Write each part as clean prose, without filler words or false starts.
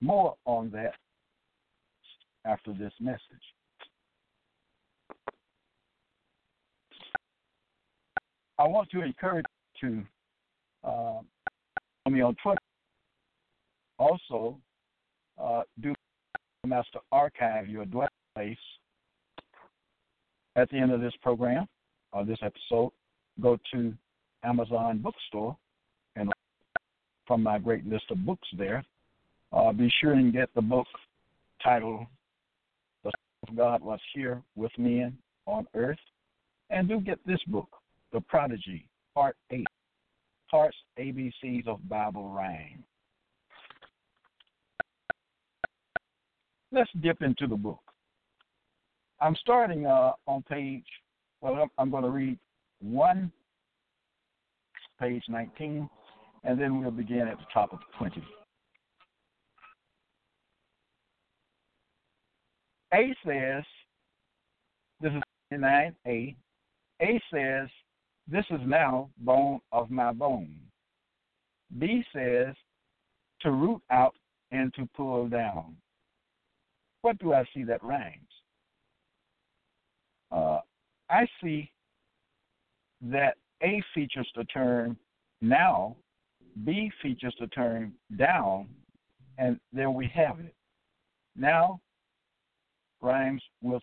More on that after this message. I want to encourage you to on Twitter. Also, do Master Archive, your dwelling place. At the end of this program, or this episode, go to Amazon Bookstore and from my great list of books there. Be sure and get the book titled The Son of God Was Here with Men on Earth. And do get this book, The Prodigy, Part 8, Hart's ABCs of Bible Rhythm. Let's dip into the book. I'm starting on page, I'm going to read 1, page 19, and then we'll begin at the top of 20. A says, this is 9A, A says, this is now bone of my bone. B says, to root out and to pull down. What do I see that rhymes? I see that A features the term now, B features the term down, and there we have it. Now rhymes with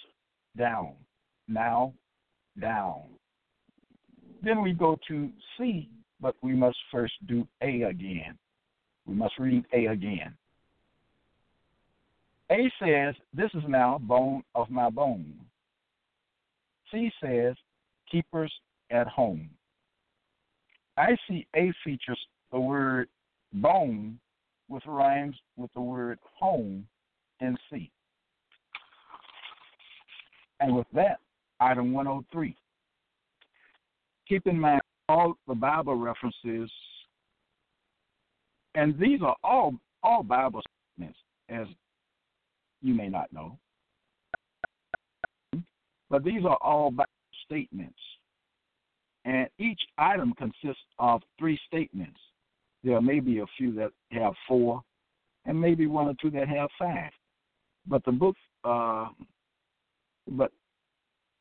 down. Now, down. Then we go to C, but we must first do A again. We must read A again. A says, this is now bone of my bone. C says, keepers at home. I see A features the word bone with rhymes with the word home in C. And with that, item 103. Keep in mind all the Bible references, and these are all Bible statements, as you may not know. But these are all Bible statements, and each item consists of 3 statements. There may be a few that have 4, and maybe 1 or 2 that have 5. But the book, but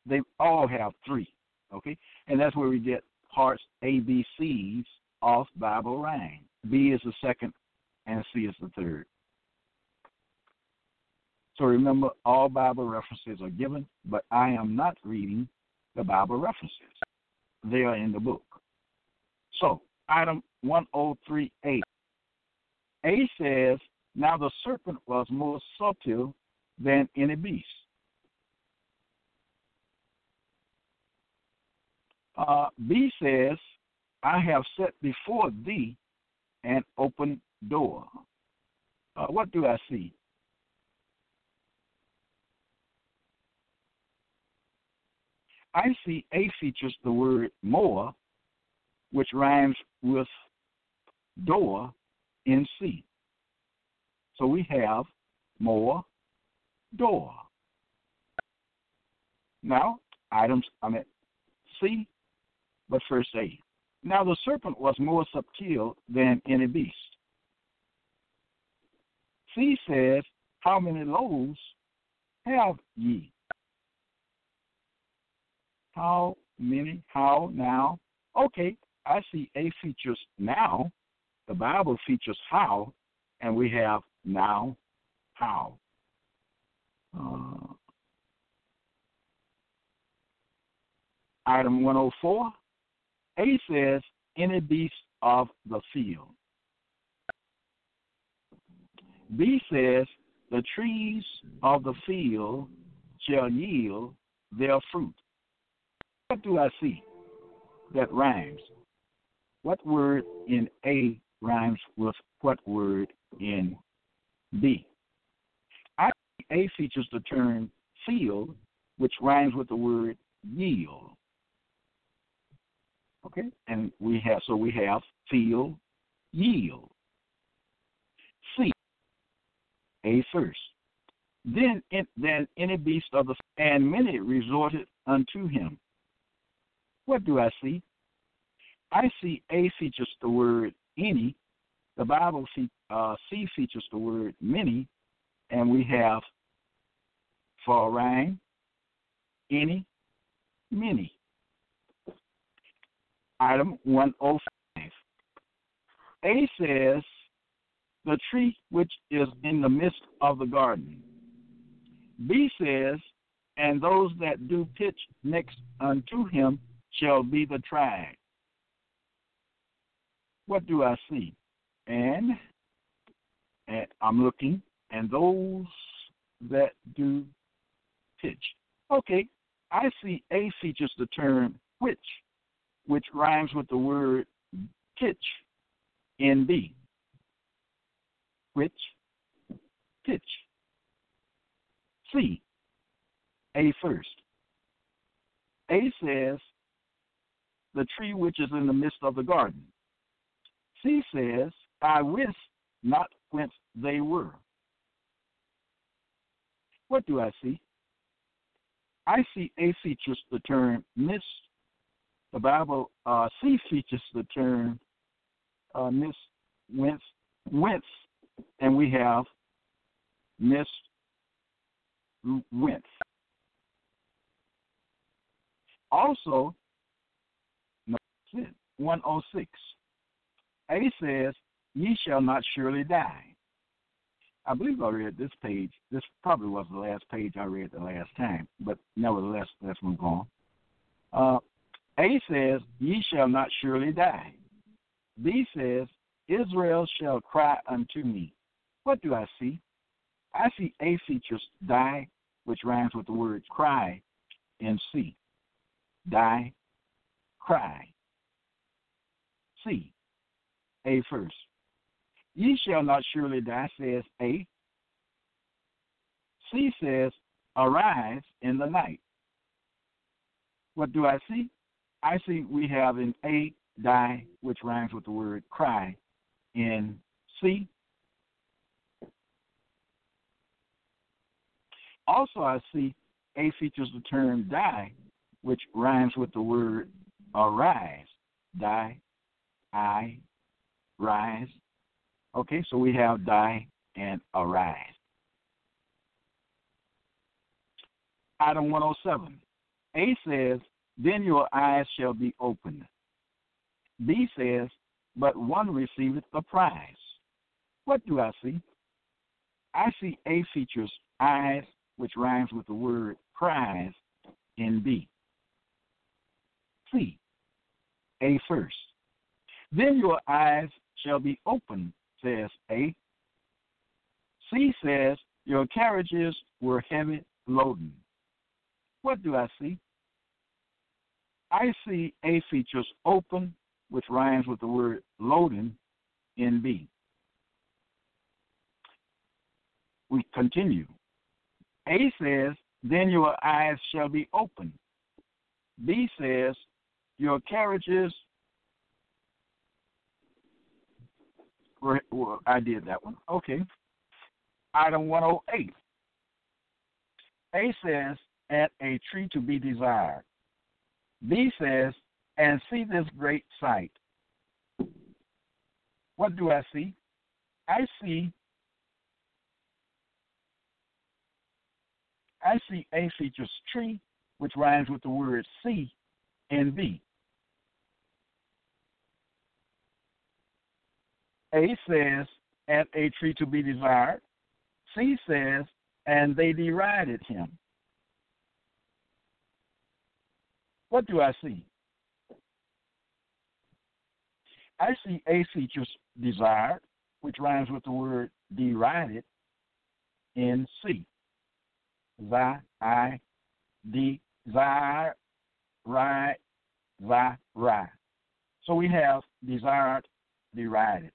they all have 3, okay? And that's where we get Hart's ABCs of Bible Rhythm. B is the second, and C is the third. So remember, all Bible references are given, but I am not reading the Bible references. They are in the book. So, item 103A. A says, now the serpent was more subtle than any beast. B says, I have set before thee an open door. What do I see? I see A features the word more, which rhymes with door in C. So we have more, door. Now, C, but first A. Now the serpent was more subtle than any beast. C says, how many loaves have ye? How many? How? Now? Okay, I see A features now. The Bible features how, and we have now, How? Item 104, A says, any beast of the field. B says, the trees of the field shall yield their fruit. What do I see that rhymes? What word in A rhymes with what word in B? I think A features the term field, which rhymes with the word yield. Okay, and we have field, yield. C, A first. Then any beast of the field, and many resorted unto him. What do I see? I see A features the word any. The Bible C features the word many, and we have for rhyme, any, many. Item 105. A says, the tree which is in the midst of the garden. B says, and those that do pitch next unto him shall be the tribe. What do I see? And I'm looking, and those that do pitch. Okay, I see A features the term which rhymes with the word pitch in B. Which, pitch. C, A first. A says, the tree which is in the midst of the garden. C says, I wist not whence they were. What do I see? I see A features the term midst. The Bible C features the term midst, whence, and we have midst, whence. Also, 106. A says, ye shall not surely die. I believe I read this page. This probably was the last page I read the last time, but nevertheless, let's move on. A says, ye shall not surely die. B says, Israel shall cry unto me. What do I see? I see A features die, which rhymes with the word cry in C. Die, cry. C, A first. Ye shall not surely die, says A. C says, arise in the night. What do I see? I see we have an A, die, which rhymes with the word cry in C. Also, I see A features the term die, which rhymes with the word arise. Die, I, rise. Okay, so we have die and arise. Item 107. A says, then your eyes shall be opened. B says, but one receiveth the prize. What do I see? I see A features eyes, which rhymes with the word prize in B. C, A first. Then your eyes shall be opened, says A. C says, your carriages were heavy laden. What do I see? I see A features open, which rhymes with the word loading in B. We continue. A says, then your eyes shall be open. B says, your carriages were, well, I did that one. Okay. Item 108. A says, at a tree to be desired. B says, and see this great sight. What do I see? I see A features tree, which rhymes with the word C in B. A says, at a tree to be desired. C says, and they derided him. What do I see? I see AC desired, which rhymes with the word derided, in C. Desire, ride. So we have desired, derided.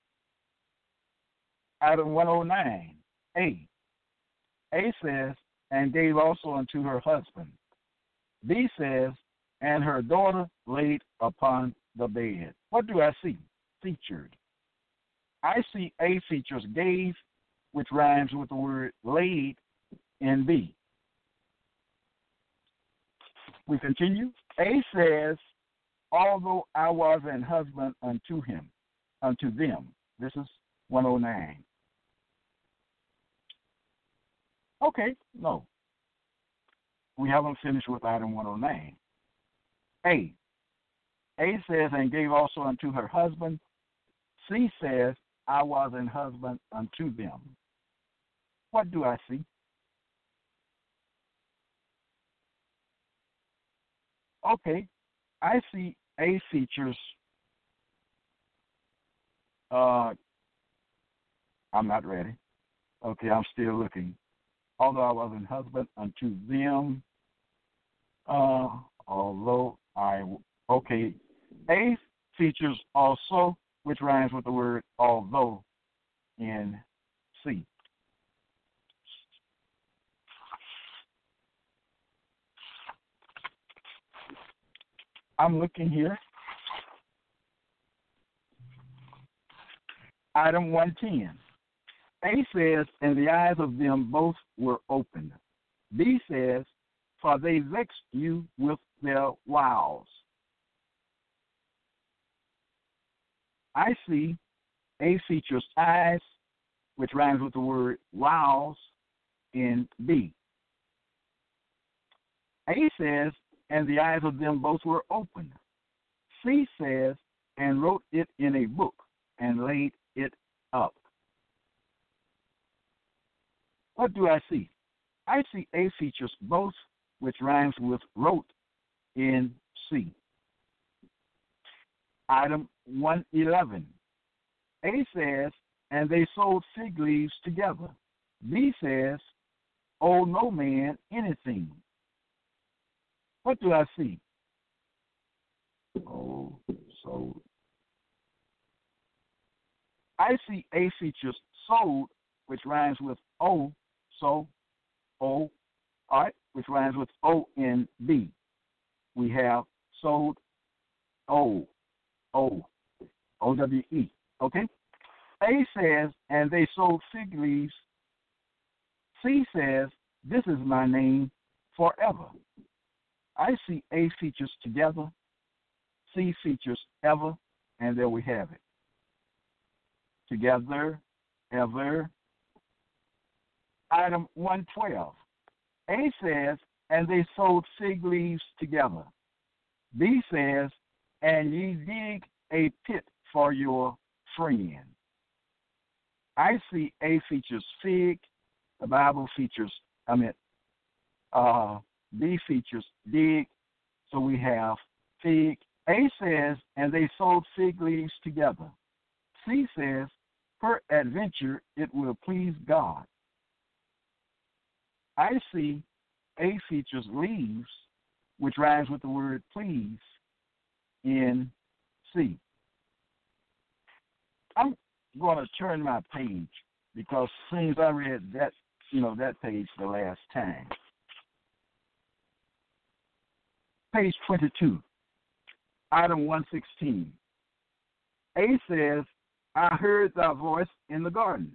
Item 109, A. A says, and gave also unto her husband. B says, and her daughter laid upon the bed. What do I see? Featured. I see A features gave, which rhymes with the word laid, in B. We continue. A says, although I was an husband unto him, unto them. This is 109. Okay, no. We haven't finished with item 109. A. A says, and gave also unto her husband. C says, I was an husband unto them. What do I see? Okay, I see A features, I'm not ready. Okay, I'm still looking. Although I was an husband unto them, okay. A features also, which rhymes with the word although in C. I'm looking here. Item 110. A says, and the eyes of them both were opened. B says, for they vexed you with their wiles. I see A features eyes, which rhymes with the word wiles, in B. A says, and the eyes of them both were opened. C says, and wrote it in a book, and laid it up. What do I see? I see A features both, which rhymes with wrote, in C. Item 111. A says, and they sewed fig leaves together. B says, owe no man anything. What do I see? Oh, sold. I see A features sold, which rhymes with O, so, O, all right, which rhymes with O in B. We have sold, O, O, O-W-E, okay? A says, and they sold fig leaves. C says, this is my name forever. I see A features together, C features ever, and there we have it. Together, ever. Item 112. A says, and they sewed fig leaves together. B says, and ye dig a pit for your friend. I see A features fig, the Bible features, B features dig, so we have fig. A says, and they sewed fig leaves together. C says, peradventure it will please God. I see A features leaves, which rhymes with the word please, in C. I'm going to turn my page because it seems I read that page the last time. Page 22, item 116. A says, I heard thy voice in the garden.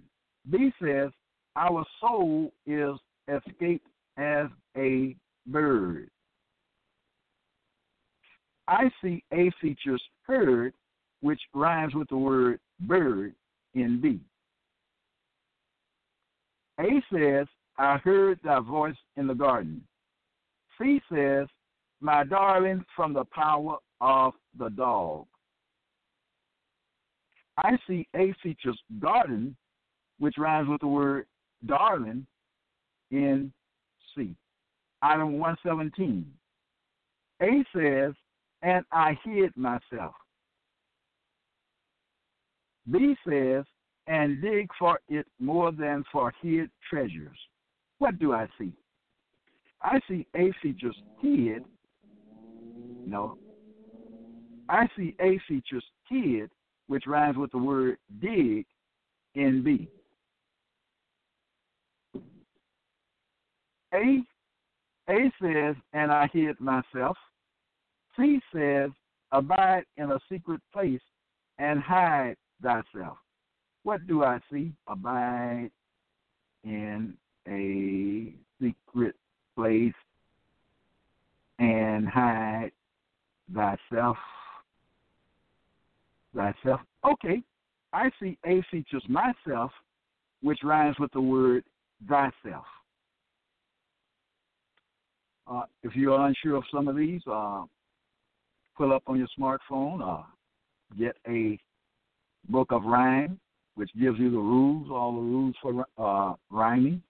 B says, our soul is escaped as a bird. I see A features heard, which rhymes with the word bird in B. A says, I heard thy voice in the garden. C says, my darling, from the power of the dog. I see A features garden, which rhymes with the word darling, in C. Item 117. A says, and I hid myself. B says, and dig for it more than for hid treasures. What do I see? I see A features hid. No. I see A features hid, which rhymes with the word dig, in B. A says, and I hid myself. C says, abide in a secret place and hide thyself. What do I see? Abide in a secret place and hide thyself. Thyself. Okay. I see A features myself, which rhymes with the word thyself. If you're unsure of some of these, pull up on your smartphone, get a book of rhyme, which gives you the rules, all the rules for rhyming,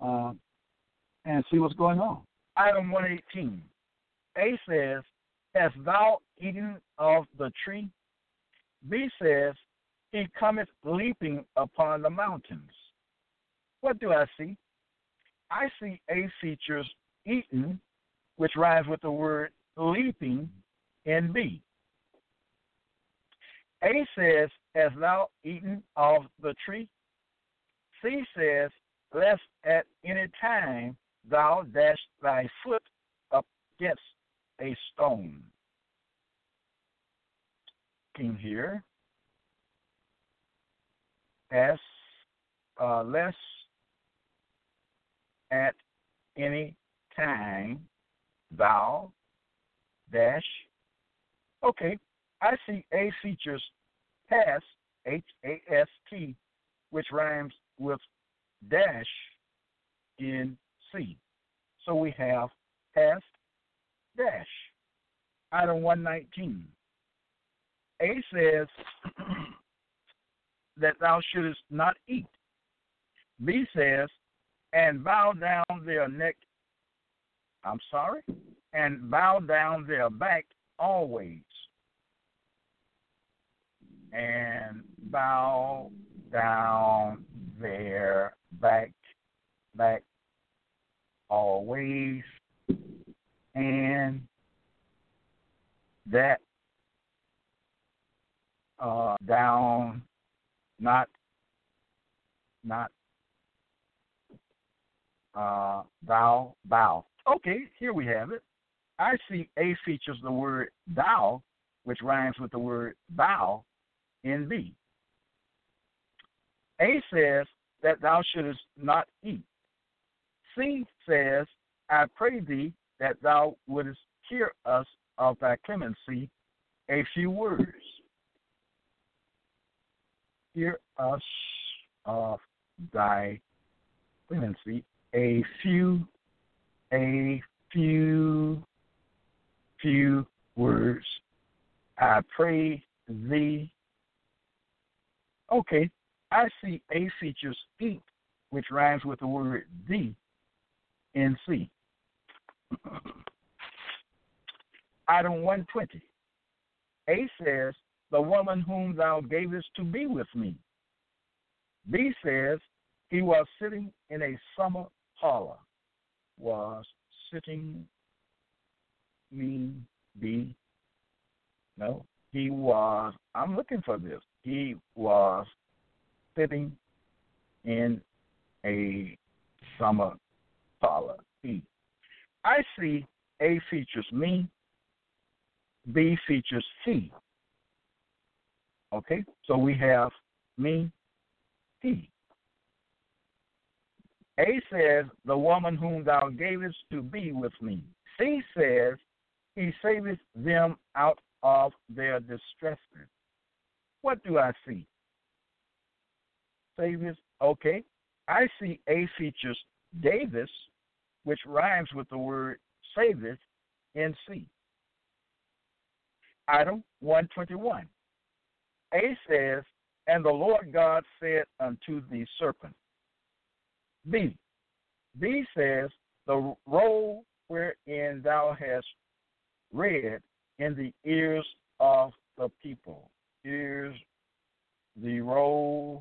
and see what's going on. Item 118. A says, hast thou eaten of the tree? B says, he cometh leaping upon the mountains. What do I see? I see A features eaten, which rhymes with the word leaping, in B. A says, hast thou eaten of the tree? C says, lest at any time thou dash thy foot up against a stone. Looking here. Lest at any time thou dash. Okay, I see A features hast, H-A-S-T, which rhymes with dash in C. So we have hast, dash. Item 119. A says that thou shouldest not eat. B says, and bow down their neck. I'm sorry? And bow down their back always. And bow down their back always. And that down, not bow. Okay, here we have it. I see A features the word thou, which rhymes with the word bow, in B. A says that thou shouldest not eat. C says, I pray thee that thou wouldest hear us of thy clemency a few words. Hear us of thy clemency a few words. I pray thee. Okay, I see A features eat, which rhymes with the word thee, in C. Item 120. A says, the woman whom thou gavest to be with me. B says, he was sitting in a summer parlor. Was sitting, mean B. No, he was, I'm looking for this. He was sitting in a summer parlor. B. I see A features me, B features he. Okay, so we have me, he. A says, the woman whom thou gavest to be with me. C says, he saveth them out of their distresses. What do I see? Saveth, okay. I see A features Davis, which rhymes with the word saveth, in C. Item 121. A says, and the Lord God said unto the serpent. B. B says, the road wherein thou hast read in the ears of the people. Ears, the road,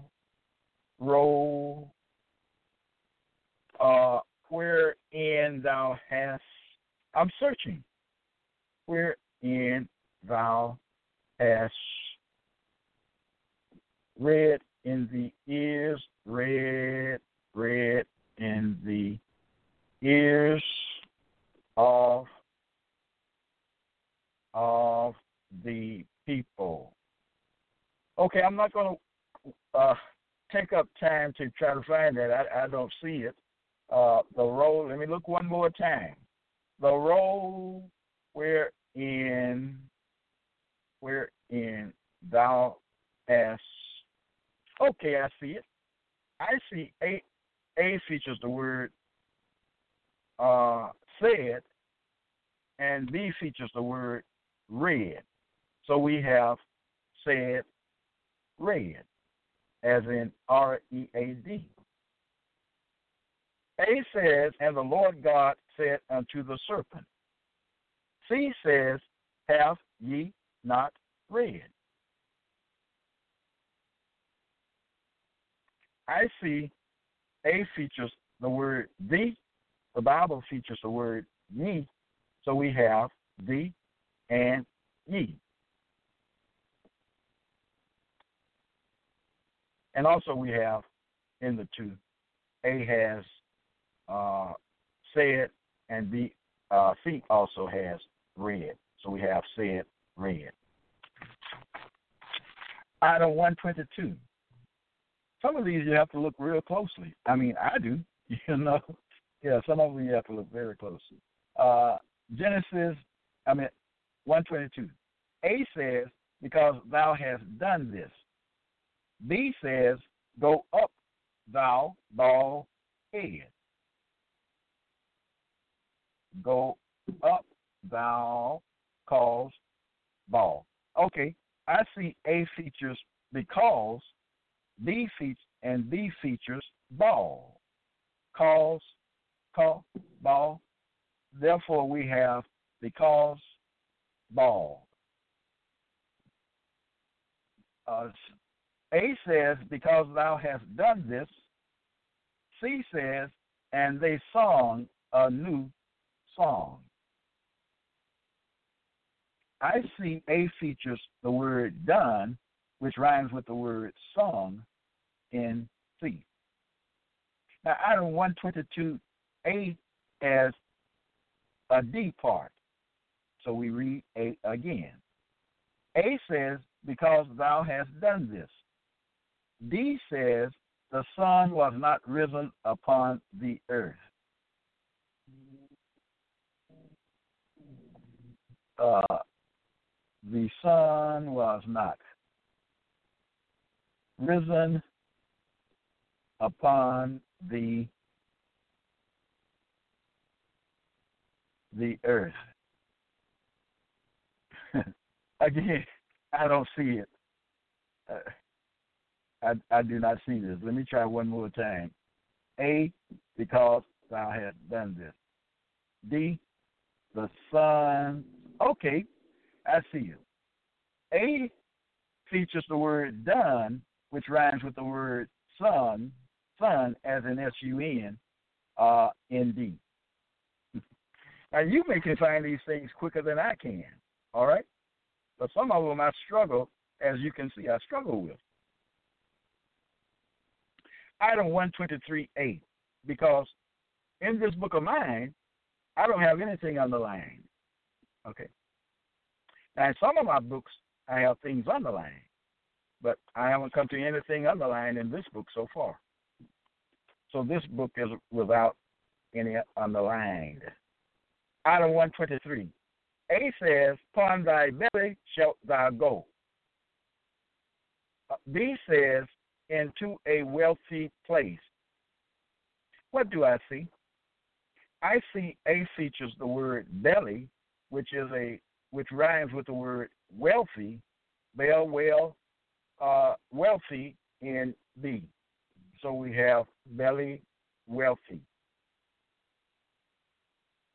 wherein thou hast, I'm searching, wherein thou hast read in the ears, read in the ears of the people. Okay, I'm not going to take up time to try to find that. I don't see it. The road, let me look one more time. The road wherein thou hast. Okay, I see it. I see A features the word said, and B features the word read. So we have said, read, as in R-E-A-D. A says, and the Lord God said unto the serpent. C says, have ye not read? I see A features the word thee. The Bible features the word ye. So we have thee and ye. And also we have in the two, A has said, and B, C also has read. So we have said, read. Item 122. Some of these you have to look real closely. I mean, I do, you know. Yeah, some of them you have to look very closely. Genesis, 122. A says, because thou hast done this. B says, go up, thou bald head. Go up, thou cause bald. Okay, I see A features because, B features, and B features ball. Cause, ball. Therefore, we have because, ball. A says, because thou hast done this. C says, and they sung a new song. I see A features the word done, which rhymes with the word song, in C. Now, item 122, A as a D part. So we read A again. A says, because thou hast done this. D says, the sun was not risen upon the earth. The sun was not risen upon the earth. Again, I don't see it. I do not see this. Let me try one more time. A, because thou hast done this. D, the sun. Okay, I see it. A features the word done, which rhymes with the word sun, as in S-U-N, N-D. Now, you may can find these things quicker than I can, all right? But some of them I struggle, as you can see, I struggle with. Item 123A, because in this book of mine, I don't have anything underlined, okay? Now, in some of my books, I have things underlined. But I haven't come to anything underlined in this book so far. So this book is without any underlined. Item 123. A says, upon thy belly shalt thou go. B says, into a wealthy place. What do I see? I see A features the word belly, which rhymes with the word wealthy, wealthy in B. So we have belly, wealthy.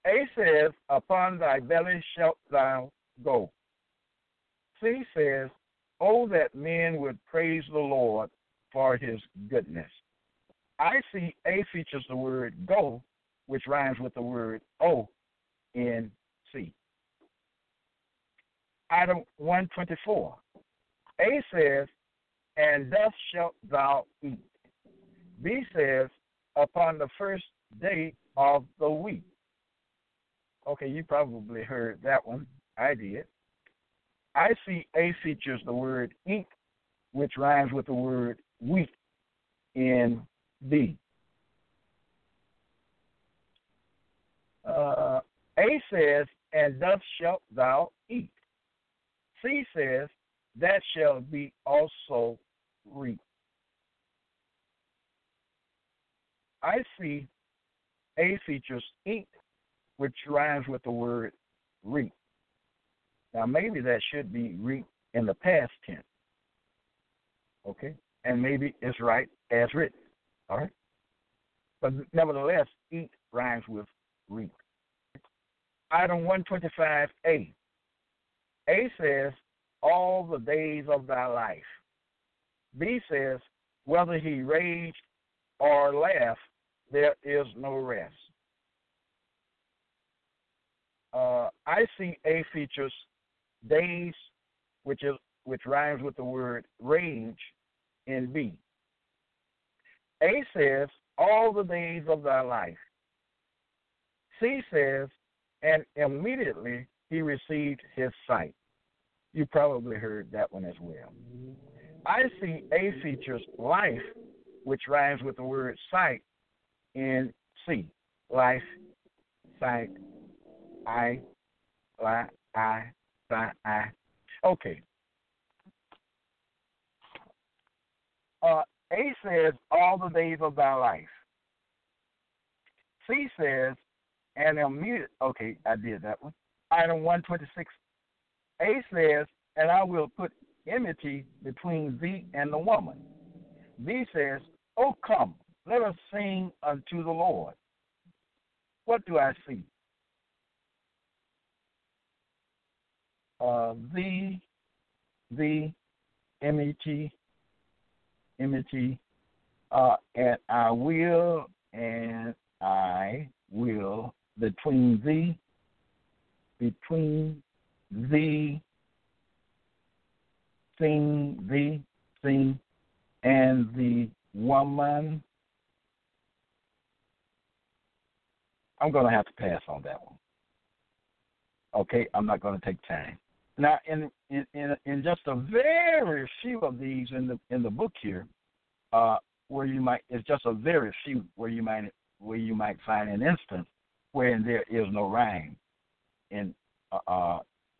A says, upon thy belly shalt thou go. C says, oh, that men would praise the Lord for his goodness. I see A features the word go, which rhymes with the word O in C. Item 124. A says, and thus shalt thou eat. B says, upon the first day of the week. Okay, you probably heard that one. I did. I see A features the word eat, which rhymes with the word week in D. A says, and thus shalt thou eat. C says, that shall be also reaped. I see A features eat, which rhymes with the word reap. Now, maybe that should be reap in the past tense. Okay? And maybe it's right as written. All right? But nevertheless, eat rhymes with reap. Item 125A. A says, all the days of thy life. B says, whether he raged or laughed, there is no rest. I see A features days, which rhymes with the word rage in B. A says, all the days of thy life. C says, and immediately he received his sight. You probably heard that one as well. I see A features life, which rhymes with the word sight in C. Life, sight, I. Okay. A says, all the days of thy life. C says, and immediately, okay, I did that one. Item 126. A says, and I will put enmity between thee and the woman. B says, oh, come, let us sing unto the Lord. What do I see? Enmity, and I will, between thee, sing, and the woman. I'm going to have to pass on that one. Okay, I'm not going to take time. Now, in just a very few of these in the book here, where you might find an instance where there is no rhyme in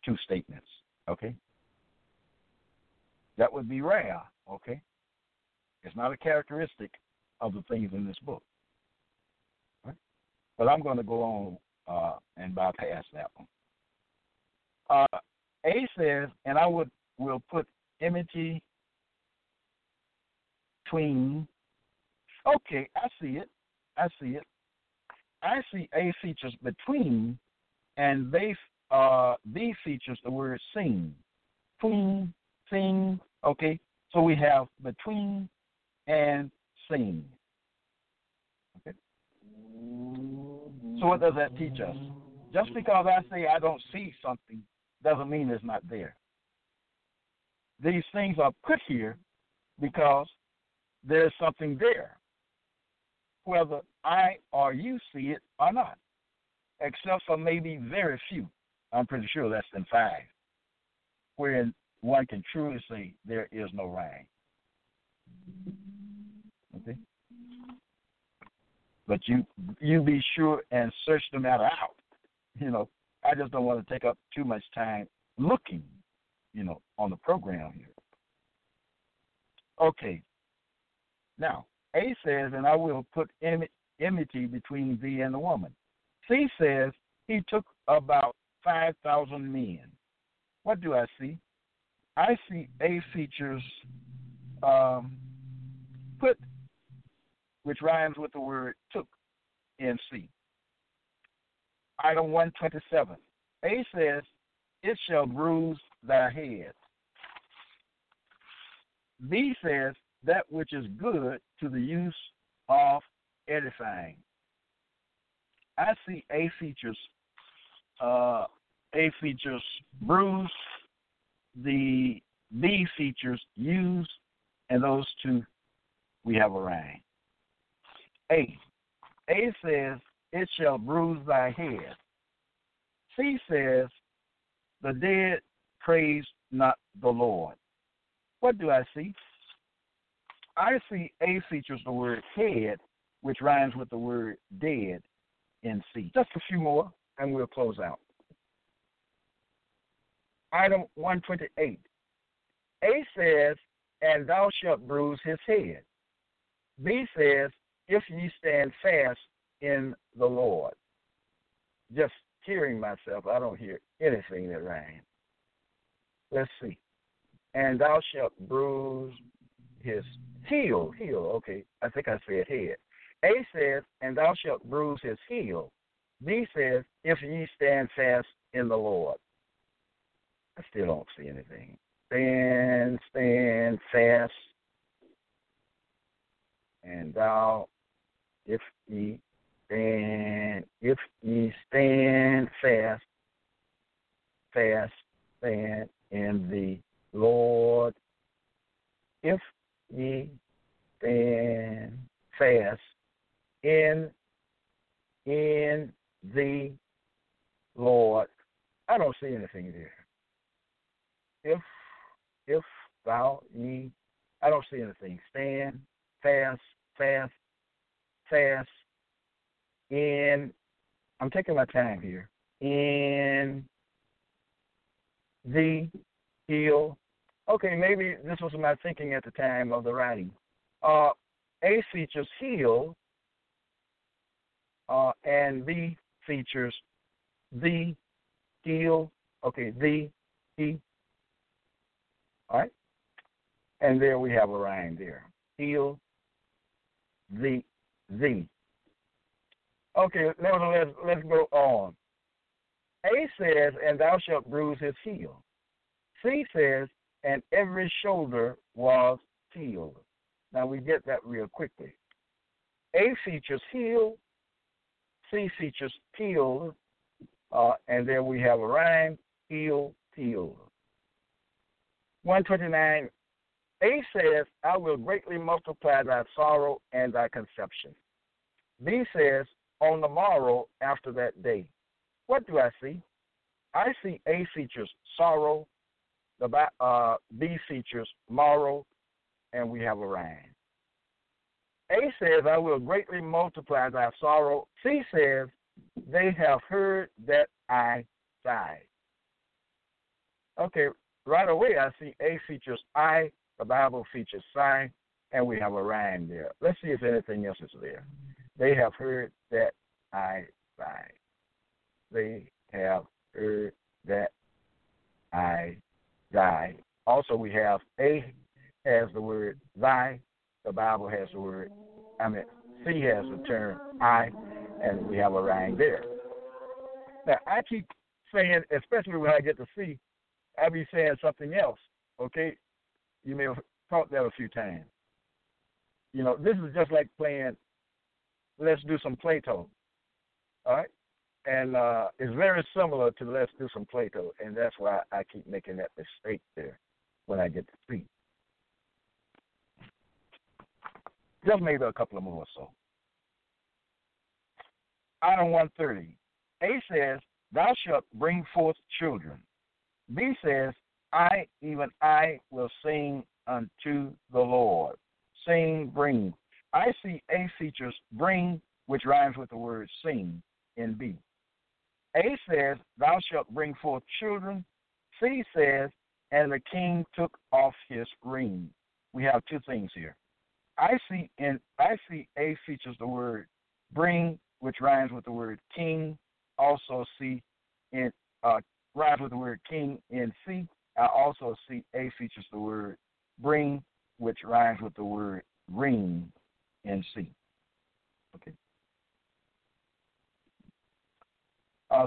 two statements. Okay, that would be rare. Okay, it's not a characteristic of the things in this book. Right? But I'm going to go on and bypass that one. A says, and I will put enmity between. Okay, I see it. I see A features between, and B features the word sing. Between, sing. Okay, so we have between and sing. Okay. So what does that teach us? Just because I say I don't see something doesn't mean it's not there. These things are put here because there's something there, whether I or you see it or not, except for maybe very few. I'm pretty sure less than 5, wherein one can truly say there is no rhyme. Okay? But you be sure and search the matter out. You know, I just don't want to take up too much time looking, on the program here. Okay. Now, A says, and I will put enmity between thee and the woman. C says, he took about 5,000 men. What do I see? I see A features put which rhymes with the word took in C. Item 127. A says, it shall bruise thy head. B says, that which is good to the use of edifying. I see A features bruise, the B features use, and those two we have a rhyme. A says, it shall bruise thy head. C says, the dead praise not the Lord. What do I see? I see A features the word head, which rhymes with the word dead in C. Just a few more, and we'll close out. Item 128. A says, and thou shalt bruise his head. B says, if ye stand fast in the Lord. Just hearing myself, I don't hear anything that rhymes. Let's see. And thou shalt bruise his heel. Heel, okay. I think I said head. A says, and thou shalt bruise his heel. B says, if ye stand fast in the Lord. I still don't see anything. Stand fast. And thou, if ye stand fast, stand in the Lord. If ye stand fast in the Lord. I don't see anything there. If thou ye, I don't see anything. Stand fast. In, I'm taking my time here. In the heel. Okay, maybe this was my thinking at the time of the writing. A features heel, and B features the heel. Okay, the he. All right, and there we have a rhyme there. Heel, the. Okay, nevertheless, let's go on. A says, and thou shalt bruise his heel. C says, and every shoulder was healed. Now, we get that real quickly. A features heel, C features healed, and there we have a rhyme, healed. 129, A says, I will greatly multiply thy sorrow and thy conception. B says, on the morrow after that day. What do I see? I see A features sorrow, B features morrow, and we have a rhyme. A says, I will greatly multiply thy sorrow. C says, they have heard that I died. Okay, right away I see A features I, the Bible features sign, and we have a rhyme there. Let's see if anything else is there. They have heard that I died. They have heard that I died. Also, we have A has the word thy. The Bible has the word, C has the term I, and we have a rhyme there. Now, I keep saying, especially when I get to C, I be saying something else, okay? You may have taught that a few times. You know, this is just like playing, let's do some Plato, all right? And it's very similar to let's do some Plato, and that's why I keep making that mistake there when I get to C. Just maybe a couple of more or so. Item 130. A says, thou shalt bring forth children. B says, I, even I, will sing unto the Lord. Sing, bring. I see A features bring, which rhymes with the word sing in B. A says, thou shalt bring forth children. C says, and the king took off his ring. We have two things here. I see A features the word bring, which rhymes with the word king. Also see in rhymes with the word king in C. I also see A features the word bring, which rhymes with the word ring in C. Okay.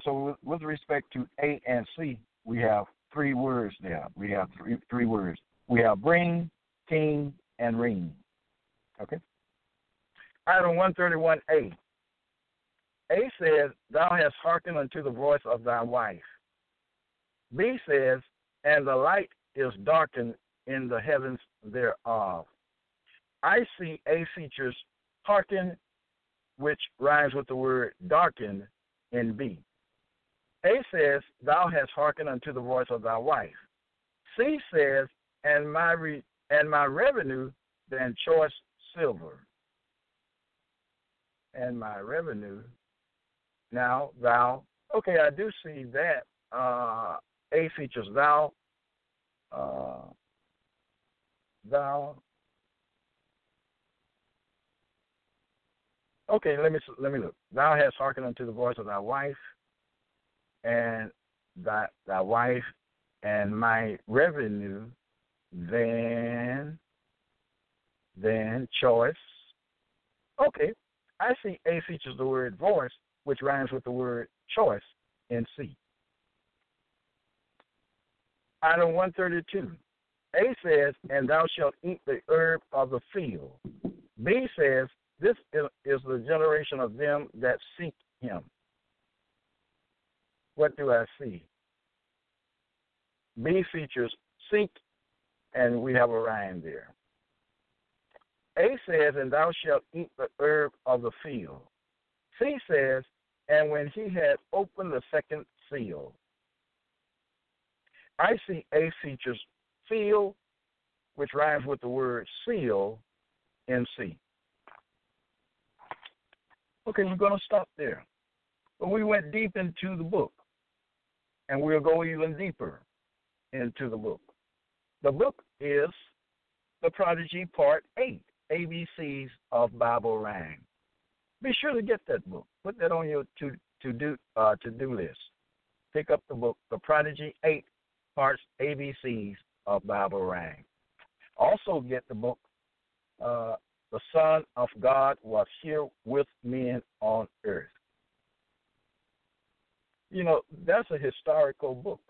So with respect to A and C, we have three words there. We have three words. We have bring, king, and ring. Okay. Item 131A. A says, thou hast hearkened unto the voice of thy wife. B says, and the light is darkened in the heavens thereof. I see A features hearken, which rhymes with the word darken, in B. A says, thou hast hearkened unto the voice of thy wife. C says, and my revenue than choice silver. And my revenue. Now, thou. Okay, I do see that. A features thou. Thou. Okay, let me look. Thou hast hearkened unto the voice of thy wife, and thy wife, and my revenue than choice. Okay, I see A features the word voice, which rhymes with the word choice in C. Item 132. A says, and thou shalt eat the herb of the field. B says, this is the generation of them that seek him. What do I see? B features seek, and we have a rhyme there. A says, and thou shalt eat the herb of the field. C says, and when he had opened the second seal. I see A features field, which rhymes with the word seal in C. Okay, we're going to stop there. But we went deep into the book, and we'll go even deeper into the book. The book is The Prodigy, Part 8, ABCs of Bible Rhyme. Be sure to get that book. Put that on your to-do list. Pick up the book, The Prodigy 8, Parts ABCs of Bible Rhyme. Also get the book, The Son of God Was Here with Men on Earth. You know, that's a historical book.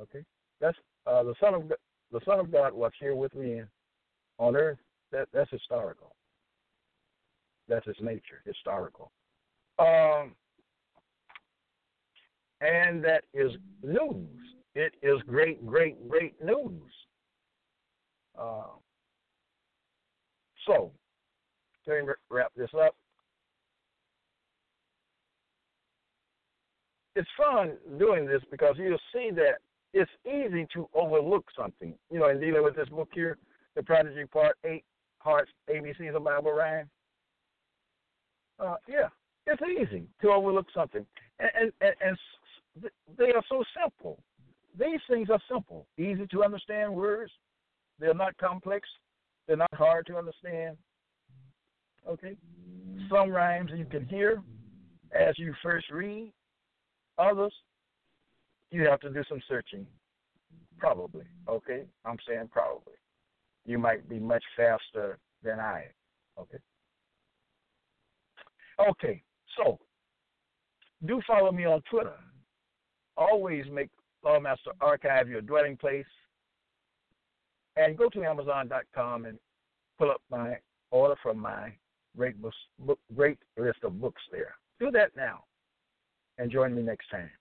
Okay, that's the Son of God Was Here with Men on Earth. That's historical. That's his nature, historical. And that is news. It is great, great, great news. So, let me wrap this up. It's fun doing this because you'll see that it's easy to overlook something. You know, in dealing with this book here, The Prodigy Part 8, Hart's ABCs of Bible Rhyme. Yeah, it's easy to overlook something. And they are so simple. These things are simple, easy to understand words. They're not complex. They're not hard to understand. Okay? Some rhymes you can hear as you first read. Others, you have to do some searching. Probably. Okay? I'm saying probably. You might be much faster than I am. Okay? Okay. So, do follow me on Twitter. Always make Law Master Archive your dwelling place. And go to Amazon.com and pull up my order from my great list of books there. Do that now and join me next time.